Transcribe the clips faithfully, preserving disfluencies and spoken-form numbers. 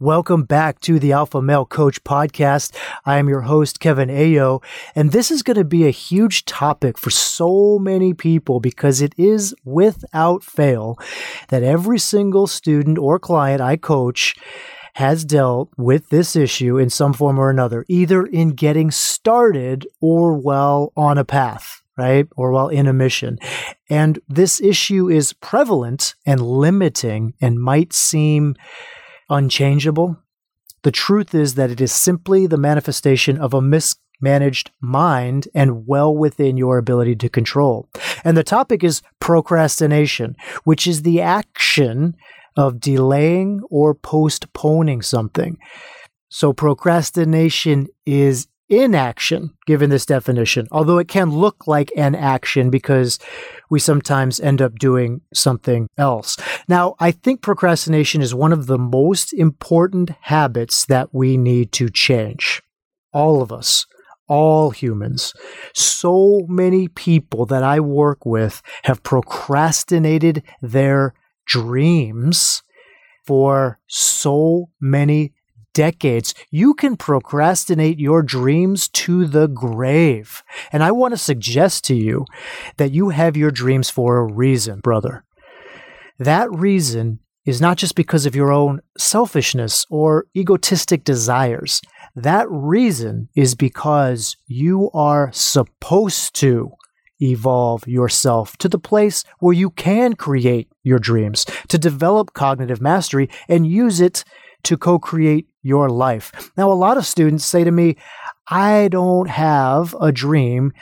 Welcome back to the Alpha Male Coach Podcast. I am your host, Kevin Ayo, and this is going to be a huge topic for so many people because it is without fail that every single student or client I coach has dealt with this issue in some form or another, either in getting started or while on a path, right? Or while in a mission. And this issue is prevalent and limiting and might seem unchangeable. The truth is that it is simply the manifestation of a mismanaged mind and well within your ability to control. And the topic is procrastination, which is the action of delaying or postponing something. So procrastination is inaction, given this definition, although it can look like an action because we sometimes end up doing something else. Now, I think procrastination is one of the most important habits that we need to change. All of us, all humans. So many people that I work with have procrastinated their dreams for so many decades. You can procrastinate your dreams to the grave. And I want to suggest to you that you have your dreams for a reason, brother. That reason is not just because of your own selfishness or egotistic desires. That reason is because you are supposed to evolve yourself to the place where you can create your dreams, to develop cognitive mastery and use it to co-create your life. Now, a lot of students say to me, I don't have a dream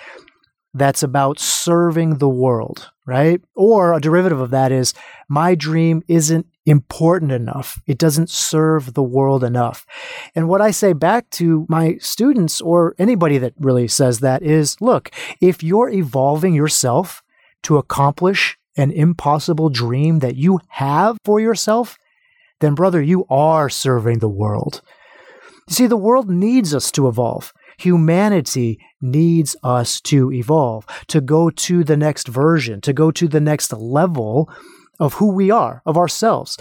that's about serving the world, right? Or a derivative of that is, my dream isn't important enough. It doesn't serve the world enough. And what I say back to my students or anybody that really says that is, look, if you're evolving yourself to accomplish an impossible dream that you have for yourself, then brother, you are serving the world. You see, the world needs us to evolve. Humanity needs us to evolve, to go to the next version, to go to the next level of who we are, of ourselves.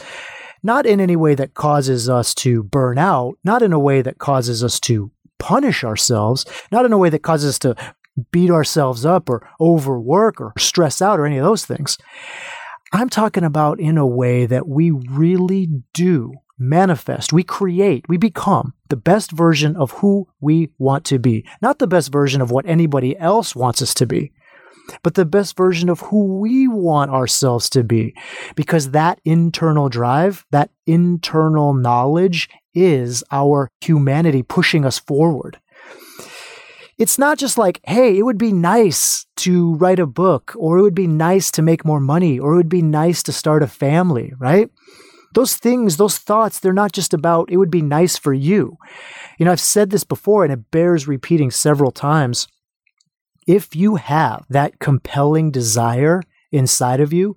Not in any way that causes us to burn out, not in a way that causes us to punish ourselves, not in a way that causes us to beat ourselves up or overwork or stress out or any of those things. I'm talking about in a way that we really do manifest, we create, we become the best version of who we want to be. Not the best version of what anybody else wants us to be, but the best version of who we want ourselves to be. Because that internal drive, that internal knowledge is our humanity pushing us forward. It's not just like, hey, it would be nice to write a book, or it would be nice to make more money, or it would be nice to start a family, right? Those things, those thoughts, they're not just about, it would be nice for you. You know, I've said this before and it bears repeating several times. If you have that compelling desire inside of you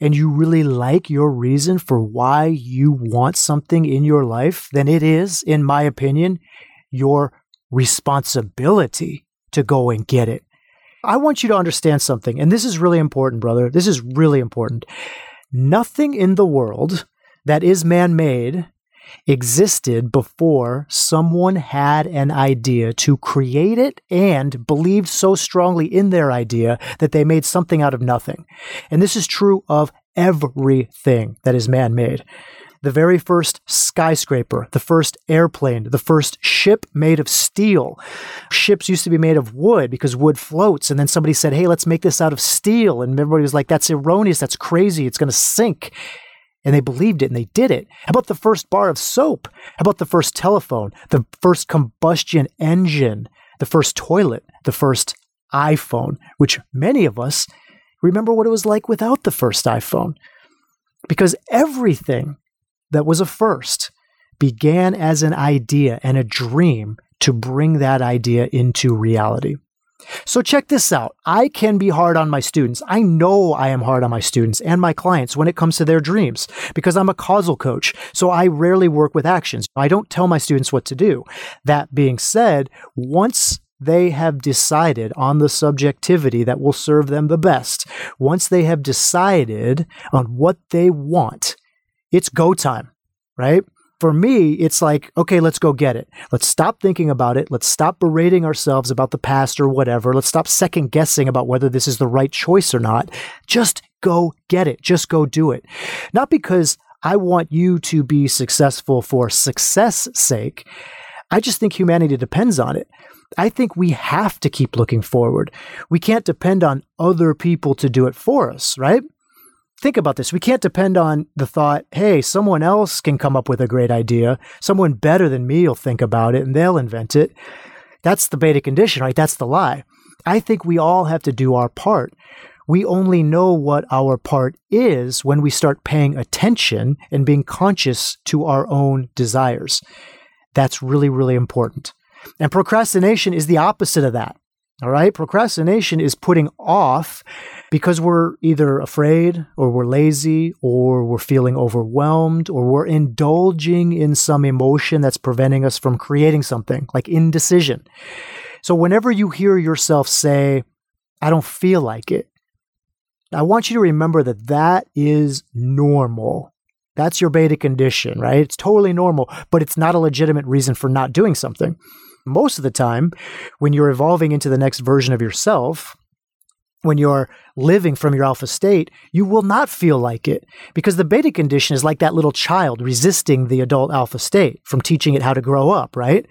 and you really like your reason for why you want something in your life, then it is, in my opinion, your responsibility to go and get it. I want you to understand something, and this is really important, brother. This is really important. Nothing in the world that is man-made existed before someone had an idea to create it and believed so strongly in their idea that they made something out of nothing. And this is true of everything that is man-made. The very first skyscraper, the first airplane, the first ship made of steel. Ships used to be made of wood because wood floats. And then somebody said, hey, let's make this out of steel. And everybody was like, that's erroneous. That's crazy. It's going to sink. And they believed it and they did it. How about the first bar of soap? How about the first telephone, the first combustion engine, the first toilet, the first iPhone, which many of us remember what it was like without the first iPhone. Because everything that was a first began as an idea and a dream to bring that idea into reality. So check this out. I can be hard on my students. I know I am hard on my students and my clients when it comes to their dreams because I'm a causal coach. So I rarely work with actions. I don't tell my students what to do. That being said, once they have decided on the subjectivity that will serve them the best, once they have decided on what they want, it's go time, right? For me, it's like, okay, let's go get it. Let's stop thinking about it. Let's stop berating ourselves about the past or whatever. Let's stop second guessing about whether this is the right choice or not. Just go get it. Just go do it. Not because I want you to be successful for success' sake. I just think humanity depends on it. I think we have to keep looking forward. We can't depend on other people to do it for us, right? Think about this. We can't depend on the thought, hey, someone else can come up with a great idea. Someone better than me will think about it and they'll invent it. That's the beta condition, right? That's the lie. I think we all have to do our part. We only know what our part is when we start paying attention and being conscious to our own desires. That's really, really important. And procrastination is the opposite of that. All right. Procrastination is putting off because we're either afraid or we're lazy or we're feeling overwhelmed or we're indulging in some emotion that's preventing us from creating something like indecision. So whenever you hear yourself say, I don't feel like it, I want you to remember that that is normal. That's your beta condition, right? It's totally normal, but it's not a legitimate reason for not doing something. Most of the time, when you're evolving into the next version of yourself, when you're living from your alpha state, you will not feel like it because the beta condition is like that little child resisting the adult alpha state from teaching it how to grow up, right?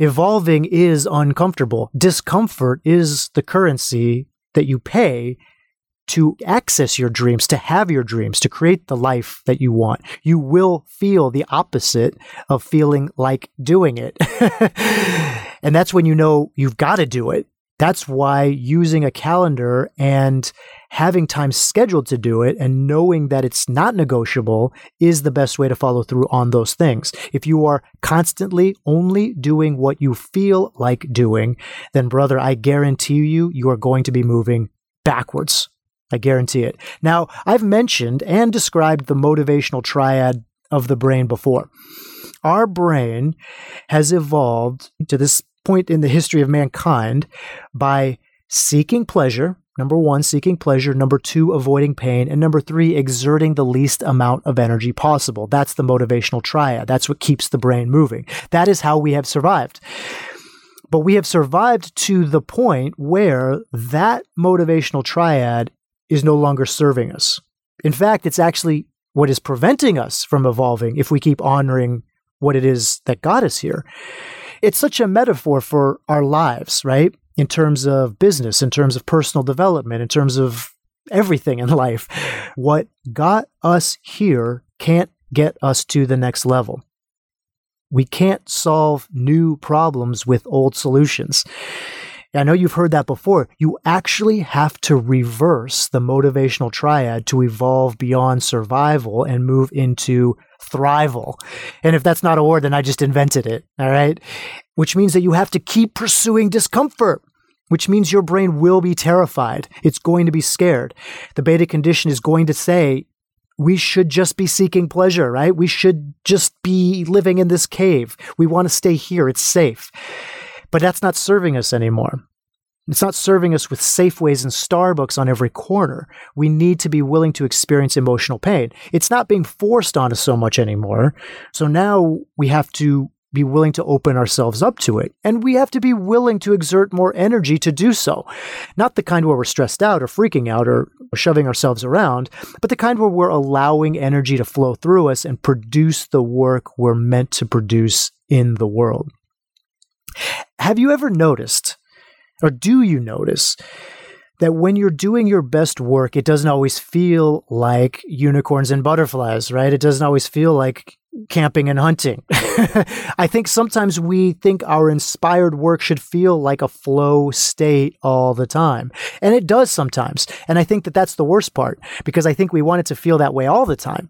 Evolving is uncomfortable. Discomfort is the currency that you pay to access your dreams, to have your dreams, to create the life that you want. You will feel the opposite of feeling like doing it. And that's when you know you've got to do it. That's why using a calendar and having time scheduled to do it and knowing that it's not negotiable is the best way to follow through on those things. If you are constantly only doing what you feel like doing, then brother, I guarantee you, you are going to be moving backwards. I guarantee it. Now, I've mentioned and described the motivational triad of the brain before. Our brain has evolved to this point in the history of mankind by seeking pleasure, number one, seeking pleasure, number two, avoiding pain, and number three, exerting the least amount of energy possible. That's the motivational triad. That's what keeps the brain moving. That is how we have survived. But we have survived to the point where that motivational triad is no longer serving us. In fact, it's actually what is preventing us from evolving if we keep honoring what it is that got us here. It's such a metaphor for our lives, right? In terms of business, in terms of personal development, in terms of everything in life. What got us here can't get us to the next level. We can't solve new problems with old solutions. I know you've heard that before. You actually have to reverse the motivational triad to evolve beyond survival and move into thrival. And if that's not a word, then I just invented it, all right? Which means that you have to keep pursuing discomfort, which means your brain will be terrified. It's going to be scared. The beta condition is going to say, we should just be seeking pleasure, right? We should just be living in this cave. We want to stay here. It's safe. But that's not serving us anymore. It's not serving us with Safeways and Starbucks on every corner. We need to be willing to experience emotional pain. It's not being forced on us so much anymore. So now we have to be willing to open ourselves up to it. And we have to be willing to exert more energy to do so. Not the kind where we're stressed out or freaking out or shoving ourselves around, but the kind where we're allowing energy to flow through us and produce the work we're meant to produce in the world. Have you ever noticed, or do you notice, that when you're doing your best work, it doesn't always feel like unicorns and butterflies, right? It doesn't always feel like camping and hunting. I think sometimes we think our inspired work should feel like a flow state all the time. And it does sometimes. And I think that that's the worst part, because I think we want it to feel that way all the time.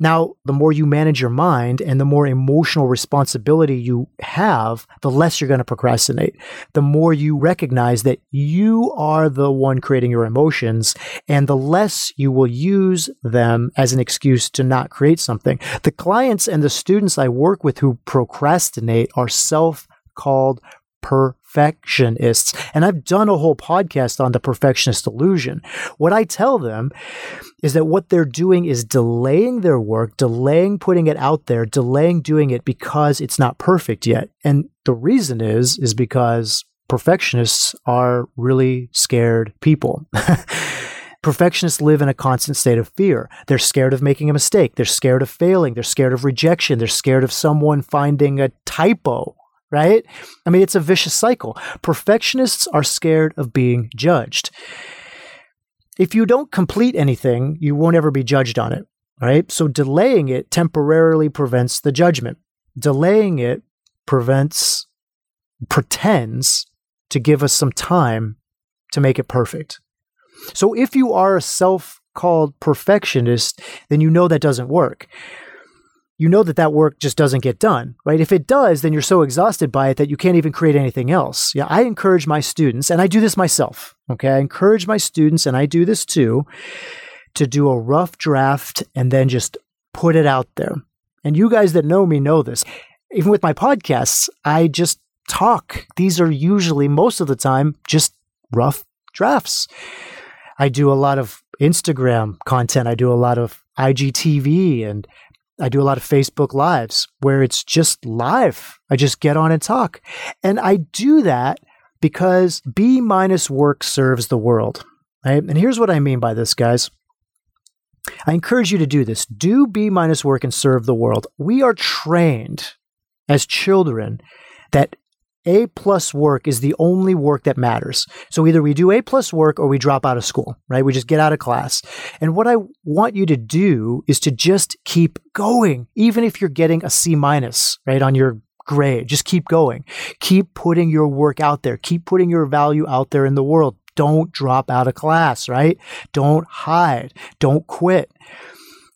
Now, the more you manage your mind and the more emotional responsibility you have, the less you're going to procrastinate. The more you recognize that you are the one creating your emotions, and the less you will use them as an excuse to not create something. The clients and the students I work with who procrastinate are self-called perfectionists. And I've done a whole podcast on the perfectionist delusion. What I tell them is that what they're doing is delaying their work, delaying putting it out there, delaying doing it because it's not perfect yet. And the reason is, is because perfectionists are really scared people. Perfectionists live in a constant state of fear. They're scared of making a mistake. They're scared of failing. They're scared of rejection. They're scared of someone finding a typo, right? I mean, it's a vicious cycle. Perfectionists are scared of being judged. If you don't complete anything, you won't ever be judged on it, right? So delaying it temporarily prevents the judgment. Delaying it prevents, pretends to give us some time to make it perfect. So if you are a self-called perfectionist, then you know that doesn't work. You know that that work just doesn't get done, right? If it does, then you're so exhausted by it that you can't even create anything else. Yeah, I encourage my students, and I do this myself, okay? I encourage my students, and I do this too, to do a rough draft and then just put it out there. And you guys that know me know this. Even with my podcasts, I just talk. These are usually, most of the time, just rough drafts. I do a lot of Instagram content. I do a lot of I G T V, and I do a lot of Facebook Lives where it's just live. I just get on and talk. And I do that because B minus work serves the world, right? And here's what I mean by this, guys. I encourage you to do this. Do B minus work and serve the world. We are trained as children that A plus work is the only work that matters. So either we do A plus work or we drop out of school, right? We just get out of class. And what I want you to do is to just keep going, even if you're getting a C minus, right, on your grade. Just keep going. Keep putting your work out there. Keep putting your value out there in the world. Don't drop out of class, right? Don't hide. Don't quit.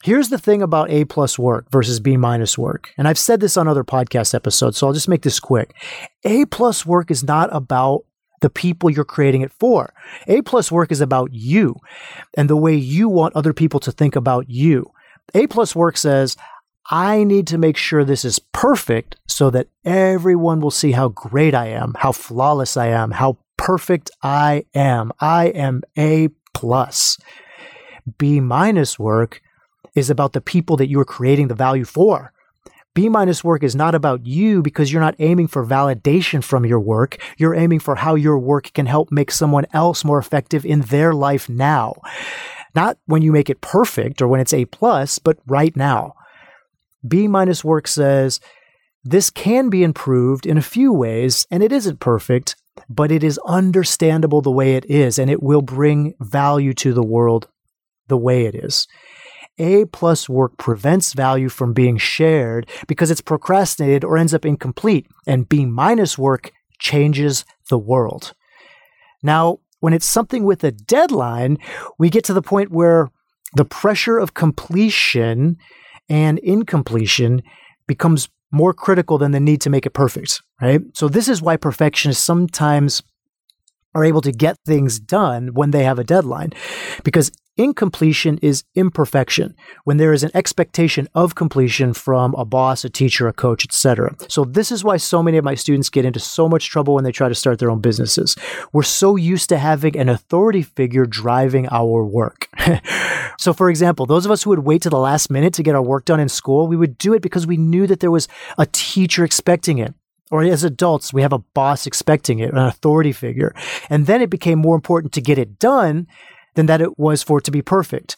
Here's the thing about A plus work versus B minus work. And I've said this on other podcast episodes, so I'll just make this quick. A plus work is not about the people you're creating it for. A plus work is about you and the way you want other people to think about you. A plus work says, I need to make sure this is perfect so that everyone will see how great I am, how flawless I am, how perfect I am. I am A plus. B minus work is about the people that you are creating the value for. B minus work is not about you because you're not aiming for validation from your work. You're aiming for how your work can help make someone else more effective in their life now. Not when you make it perfect or when it's A plus, but right now. B minus work says, this can be improved in a few ways, and it isn't perfect, but it is understandable the way it is, and it will bring value to the world the way it is. A plus work prevents value from being shared because it's procrastinated or ends up incomplete, and B minus work changes the world. Now, when it's something with a deadline, we get to the point where the pressure of completion and incompletion becomes more critical than the need to make it perfect, right? So this is why perfectionists sometimes are able to get things done when they have a deadline, because incompletion is imperfection, when there is an expectation of completion from a boss, a teacher, a coach, et cetera. So this is why so many of my students get into so much trouble when they try to start their own businesses. We're so used to having an authority figure driving our work. So for example, those of us who would wait to the last minute to get our work done in school, we would do it because we knew that there was a teacher expecting it. Or as adults, we have a boss expecting it, an authority figure. And then it became more important to get it done than that it was for it to be perfect.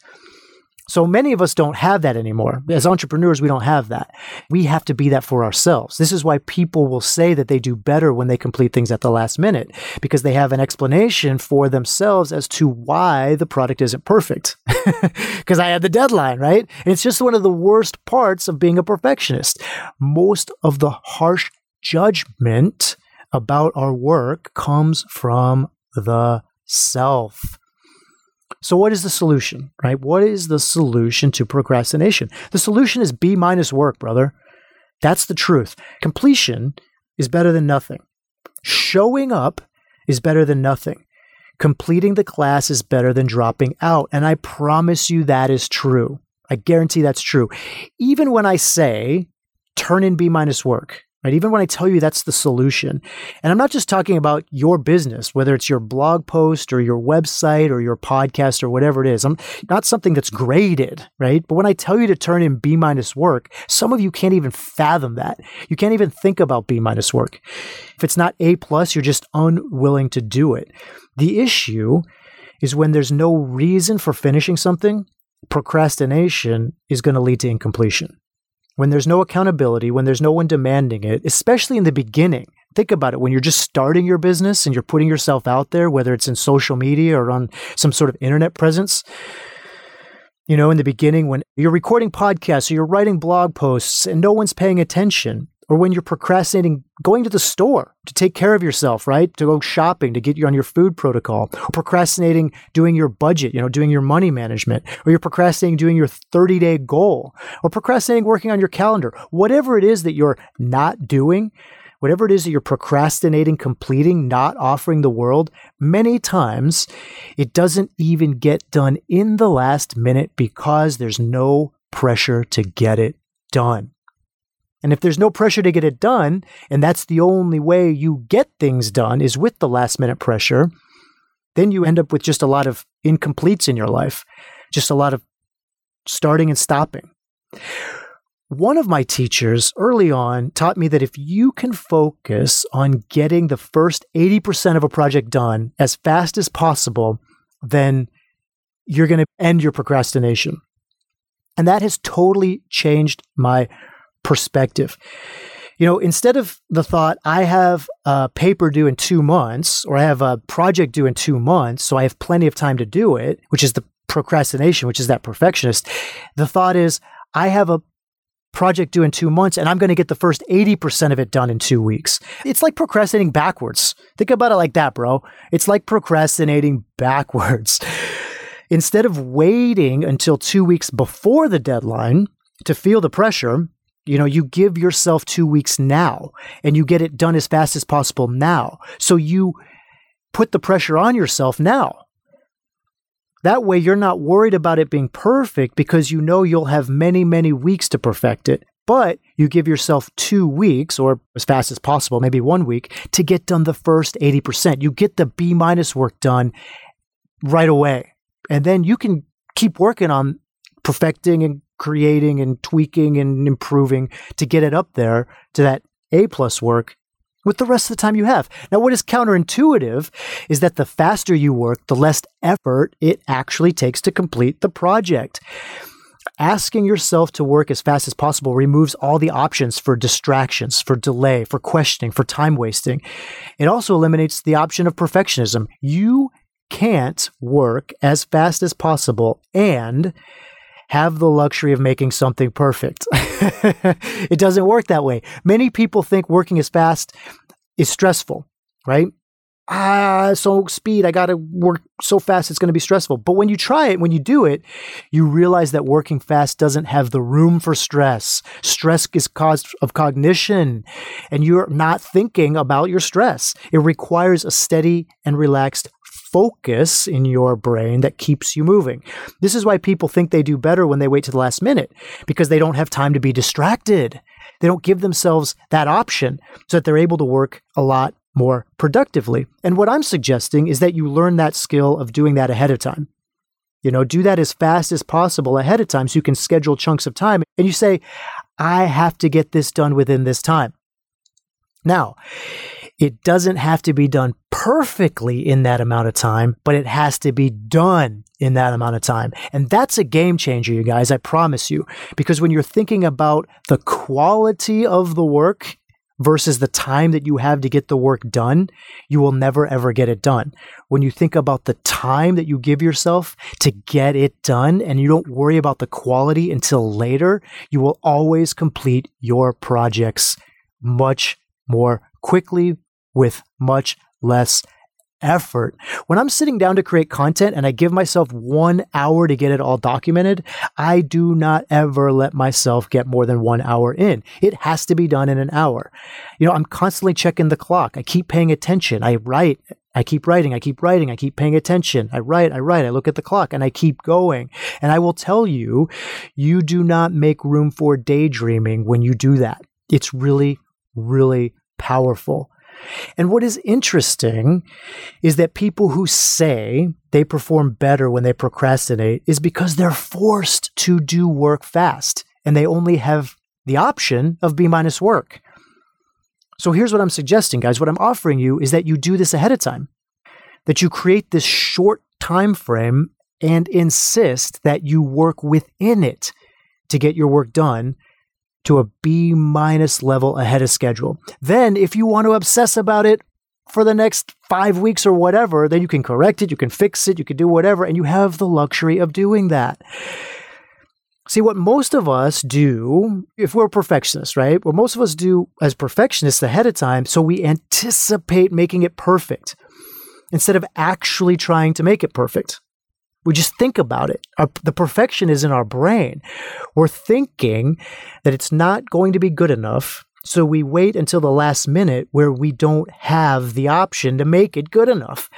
So many of us don't have that anymore. As entrepreneurs, we don't have that. We have to be that for ourselves. This is why people will say that they do better when they complete things at the last minute, because they have an explanation for themselves as to why the product isn't perfect. Because I had the deadline, right? And it's just one of the worst parts of being a perfectionist. Most of the harsh judgment about our work comes from the self. So what is the solution, right? What is the solution to procrastination? The solution is B minus work, brother. That's the truth. Completion is better than nothing. Showing up is better than nothing. Completing the class is better than dropping out. And I promise you that is true. I guarantee that's true. Even when I say turn in B minus work, right? Even when I tell you that's the solution, and I'm not just talking about your business, whether it's your blog post or your website or your podcast or whatever it is, I'm not something that's graded, right? But when I tell you to turn in B minus work, some of you can't even fathom that. You can't even think about B minus work. If it's not A plus, you're just unwilling to do it. The issue is when there's no reason for finishing something, procrastination is going to lead to incompletion. When there's no accountability, when there's no one demanding it, especially in the beginning. Think about it. When you're just starting your business and you're putting yourself out there, whether it's in social media or on some sort of internet presence, you know, in the beginning, when you're recording podcasts or you're writing blog posts and no one's paying attention, or when you're procrastinating going to the store to take care of yourself, right? To go shopping, to get you on your food protocol, or procrastinating doing your budget, you know, doing your money management, or you're procrastinating doing your thirty-day goal, or procrastinating working on your calendar. Whatever it is that you're not doing, whatever it is that you're procrastinating, completing, not offering the world, many times it doesn't even get done in the last minute because there's no pressure to get it done. And if there's no pressure to get it done, and that's the only way you get things done is with the last minute pressure, then you end up with just a lot of incompletes in your life, just a lot of starting and stopping. One of my teachers early on taught me that if you can focus on getting the first eighty percent of a project done as fast as possible, then you're going to end your procrastination. And that has totally changed my perspective. You know, instead of the thought, I have a paper due in two months, or I have a project due in two months, so I have plenty of time to do it, which is the procrastination, which is that perfectionist. The thought is, I have a project due in two months, and I'm going to get the first eighty percent of it done in two weeks. It's like procrastinating backwards. Think about it like that, bro. It's like procrastinating backwards. Instead of waiting until two weeks before the deadline to feel the pressure, you know, you give yourself two weeks now and you get it done as fast as possible now. So you put the pressure on yourself now. That way you're not worried about it being perfect because you know you'll have many, many weeks to perfect it. But you give yourself two weeks or as fast as possible, maybe one week to get done the first eighty percent. You get the B minus work done right away. And then you can keep working on perfecting and creating and tweaking and improving to get it up there to that A plus work with the rest of the time you have. Now, what is counterintuitive is that the faster you work, the less effort it actually takes to complete the project. Asking yourself to work as fast as possible removes all the options for distractions, for delay, for questioning, for time wasting. It also eliminates the option of perfectionism. You can't work as fast as possible and have the luxury of making something perfect. It doesn't work that way. Many people think working as fast is stressful, right? Ah, so speed, I got to work so fast, it's going to be stressful. But when you try it, when you do it, you realize that working fast doesn't have the room for stress. Stress is caused of cognition, and you're not thinking about your stress. It requires a steady and relaxed focus in your brain that keeps you moving. This is why people think they do better when they wait to the last minute, because they don't have time to be distracted. They don't give themselves that option so that they're able to work a lot more productively. And what I'm suggesting is that you learn that skill of doing that ahead of time. You know, do that as fast as possible ahead of time so you can schedule chunks of time and you say, I have to get this done within this time. Now, It doesn't have to be done perfectly in that amount of time, but it has to be done in that amount of time. And that's a game changer, you guys, I promise you. Because when you're thinking about the quality of the work versus the time that you have to get the work done, you will never, ever get it done. When you think about the time that you give yourself to get it done and you don't worry about the quality until later, you will always complete your projects much more quickly, with much less effort. When I'm sitting down to create content and I give myself one hour to get it all documented, I do not ever let myself get more than one hour in. It has to be done in an hour. You know, I'm constantly checking the clock. I keep paying attention. I write. I keep writing. I keep writing. I keep paying attention. I write. I write. I look at the clock and I keep going. And I will tell you, you do not make room for daydreaming when you do that. It's really, really powerful. And what is interesting is that people who say they perform better when they procrastinate is because they're forced to do work fast and they only have the option of B minus work. So here's what I'm suggesting, guys. What I'm offering you is that you do this ahead of time, that you create this short time frame and insist that you work within it to get your work done to a B minus level ahead of schedule. Then if you want to obsess about it for the next five weeks or whatever, then you can correct it, you can fix it, you can do whatever, and you have the luxury of doing that. See, what most of us do, if we're perfectionists, right? What most of us do as perfectionists ahead of time, so we anticipate making it perfect instead of actually trying to make it perfect. We just think about it. Our, the perfection is in our brain. We're thinking that it's not going to be good enough, so we wait until the last minute where we don't have the option to make it good enough.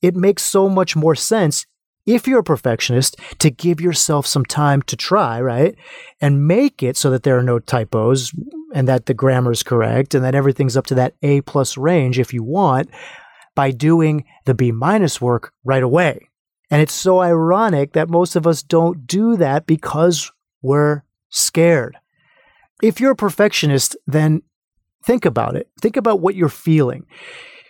It makes so much more sense, if you're a perfectionist, to give yourself some time to try, right? And make it so that there are no typos and that the grammar is correct and that everything's up to that A plus range if you want, by doing the B minus work right away. And it's so ironic that most of us don't do that because we're scared. If you're a perfectionist, then think about it. Think about what you're feeling.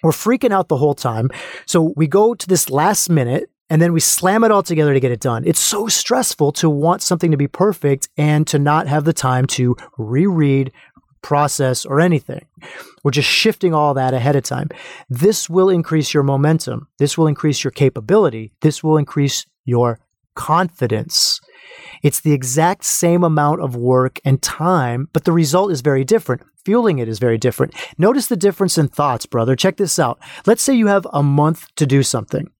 We're freaking out the whole time. So we go to this last minute and then we slam it all together to get it done. It's so stressful to want something to be perfect and to not have the time to reread, process, or anything. We're just shifting all that ahead of time. This will increase your momentum. This will increase your capability. This will increase your confidence. It's the exact same amount of work and time, but the result is very different. Fueling it is very different. Notice the difference in thoughts, brother. Check this out. Let's say you have a month to do something.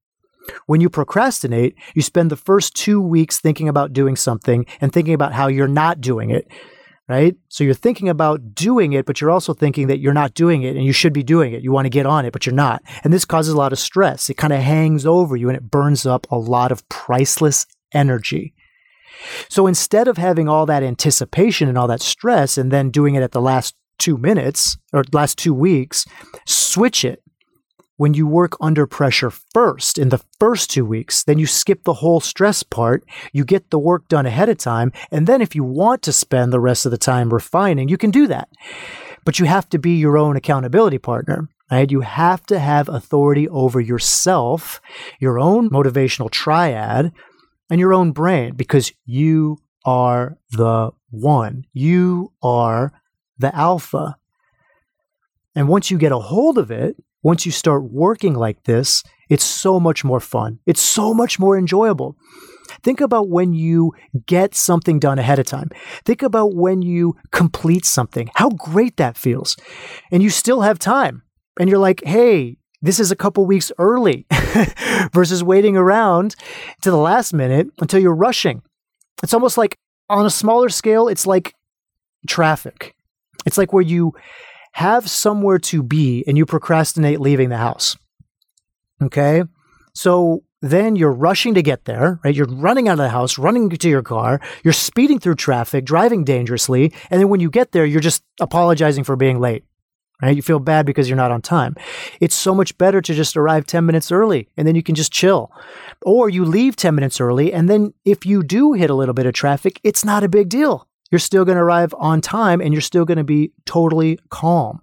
When you procrastinate, you spend the first two weeks thinking about doing something and thinking about how you're not doing it. Right? So you're thinking about doing it, but you're also thinking that you're not doing it and you should be doing it. You want to get on it, but you're not. And this causes a lot of stress. It kind of hangs over you and it burns up a lot of priceless energy. So instead of having all that anticipation and all that stress and then doing it at the last two minutes or last two weeks, switch it. When you work under pressure first in the first two weeks, then you skip the whole stress part, you get the work done ahead of time, and then if you want to spend the rest of the time refining, you can do that. But you have to be your own accountability partner, right? You have to have authority over yourself, your own motivational triad, and your own brain, because you are the one. You are the alpha. And once you get a hold of it, once you start working like this, it's so much more fun. It's so much more enjoyable. Think about when you get something done ahead of time. Think about when you complete something, how great that feels. And you still have time. And you're like, hey, this is a couple weeks early versus waiting around to the last minute until you're rushing. It's almost like on a smaller scale, it's like traffic. It's like where you have somewhere to be and you procrastinate leaving the house. Okay? So then you're rushing to get there, right? You're running out of the house, running to your car, you're speeding through traffic, driving dangerously, and then when you get there, you're just apologizing for being late, right? You feel bad because you're not on time. It's so much better to just arrive ten minutes early and then you can just chill. Or you leave ten minutes early and then if you do hit a little bit of traffic, it's not a big deal. you're still going to arrive on time and you're still going to be totally calm.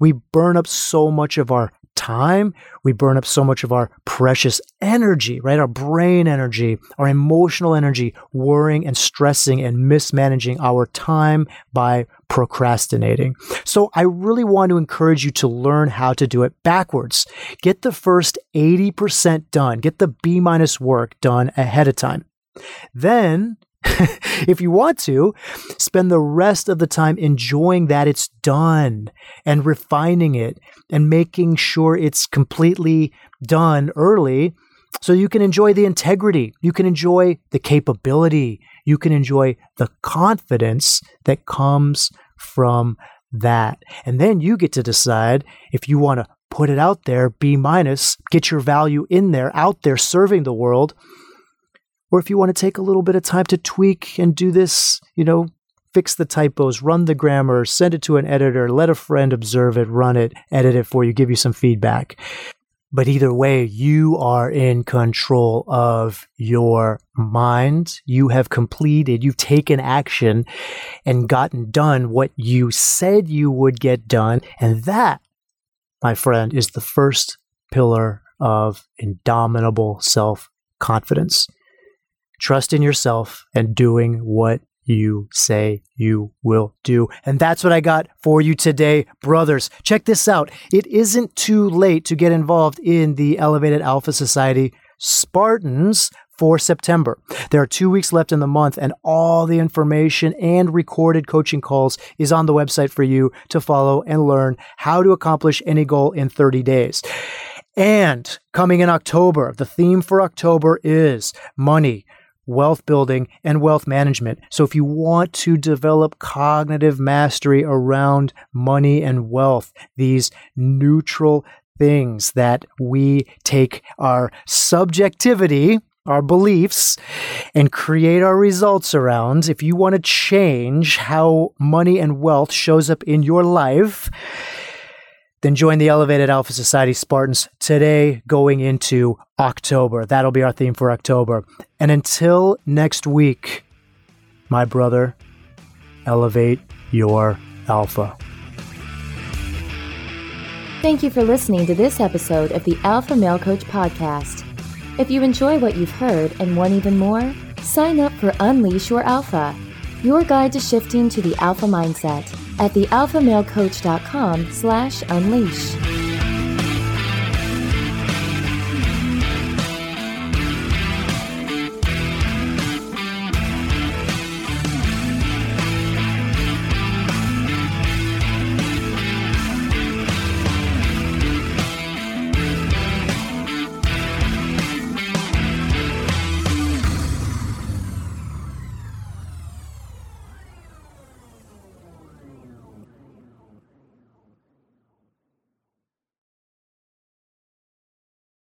We burn up so much of our time. We burn up so much of our precious energy, right? Our brain energy, our emotional energy, worrying and stressing and mismanaging our time by procrastinating. So I really want to encourage you to learn how to do it backwards. Get the first eighty percent done. Get the B minus work done ahead of time. Then if you want to, spend the rest of the time enjoying that it's done and refining it and making sure it's completely done early so you can enjoy the integrity, you can enjoy the capability, you can enjoy the confidence that comes from that. And then you get to decide if you want to put it out there, B minus, get your value in there, out there serving the world, or if you want to take a little bit of time to tweak and do this, you know, fix the typos, run the grammar, send it to an editor, let a friend observe it, run it, edit it for you, give you some feedback. But either way, you are in control of your mind. You have completed, you've taken action and gotten done what you said you would get done. And that, my friend, is the first pillar of indomitable self-confidence. Trust in yourself and doing what you say you will do. And that's what I got for you today, brothers. Check this out. It isn't too late to get involved in the Elevated Alpha Society Spartans for September. There are two weeks left in the month, and all the information and recorded coaching calls is on the website for you to follow and learn how to accomplish any goal in thirty days. And coming in October, the theme for October is money, wealth building, and wealth management. So if you want to develop cognitive mastery around money and wealth, these neutral things that we take our subjectivity, our beliefs, and create our results around, if you want to change how money and wealth shows up in your life, then join the Elevated Alpha Society Spartans today going into October. That'll be our theme for October. And until next week, my brother, elevate your alpha. Thank you for listening to this episode of the Alpha Male Coach Podcast. If you enjoy what you've heard and want even more, sign up for Unleash Your Alpha, your guide to shifting to the alpha mindset, at the alpha male coach dot com slash unleash.